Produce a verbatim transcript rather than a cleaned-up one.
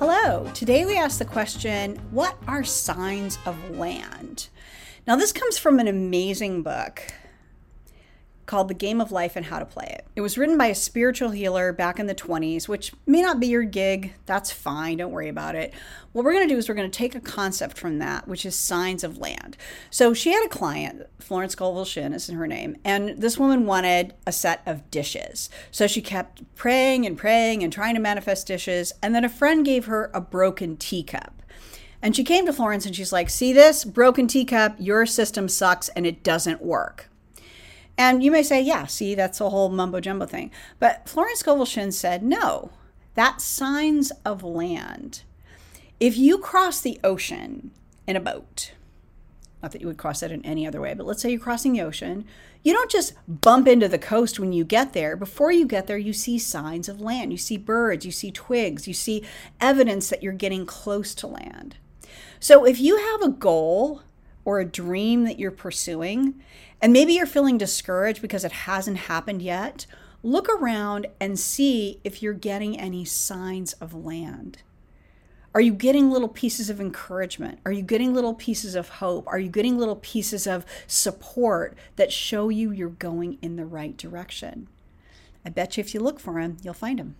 Hello, today we ask the question, what are signs of land? Now this comes from an amazing book called The Game of Life and How to Play It. It was written by a spiritual healer back in the twenties, which may not be your gig. That's fine, don't worry about it. What we're gonna do is we're gonna take a concept from that, which is signs of land. So she had a client, Florence Scovel Shinn is her name, and this woman wanted a set of dishes. So she kept praying and praying and trying to manifest dishes, and then a friend gave her a broken teacup. And she came to Florence and she's like, see this broken teacup, your system sucks and it doesn't work. And you may say, yeah, see, that's a whole mumbo jumbo thing. But Florence Scovel Shinn said, no, that's signs of land. If you cross the ocean in a boat, not that you would cross it in any other way, but let's say you're crossing the ocean, you don't just bump into the coast when you get there. Before you get there, you see signs of land. You see birds, you see twigs, you see evidence that you're getting close to land. So if you have a goal or a dream that you're pursuing, and maybe you're feeling discouraged because it hasn't happened yet, look around and see if you're getting any signs of land. Are you getting little pieces of encouragement? Are you getting little pieces of hope? Are you getting little pieces of support that show you you're going in the right direction? I bet you if you look for them, you'll find them.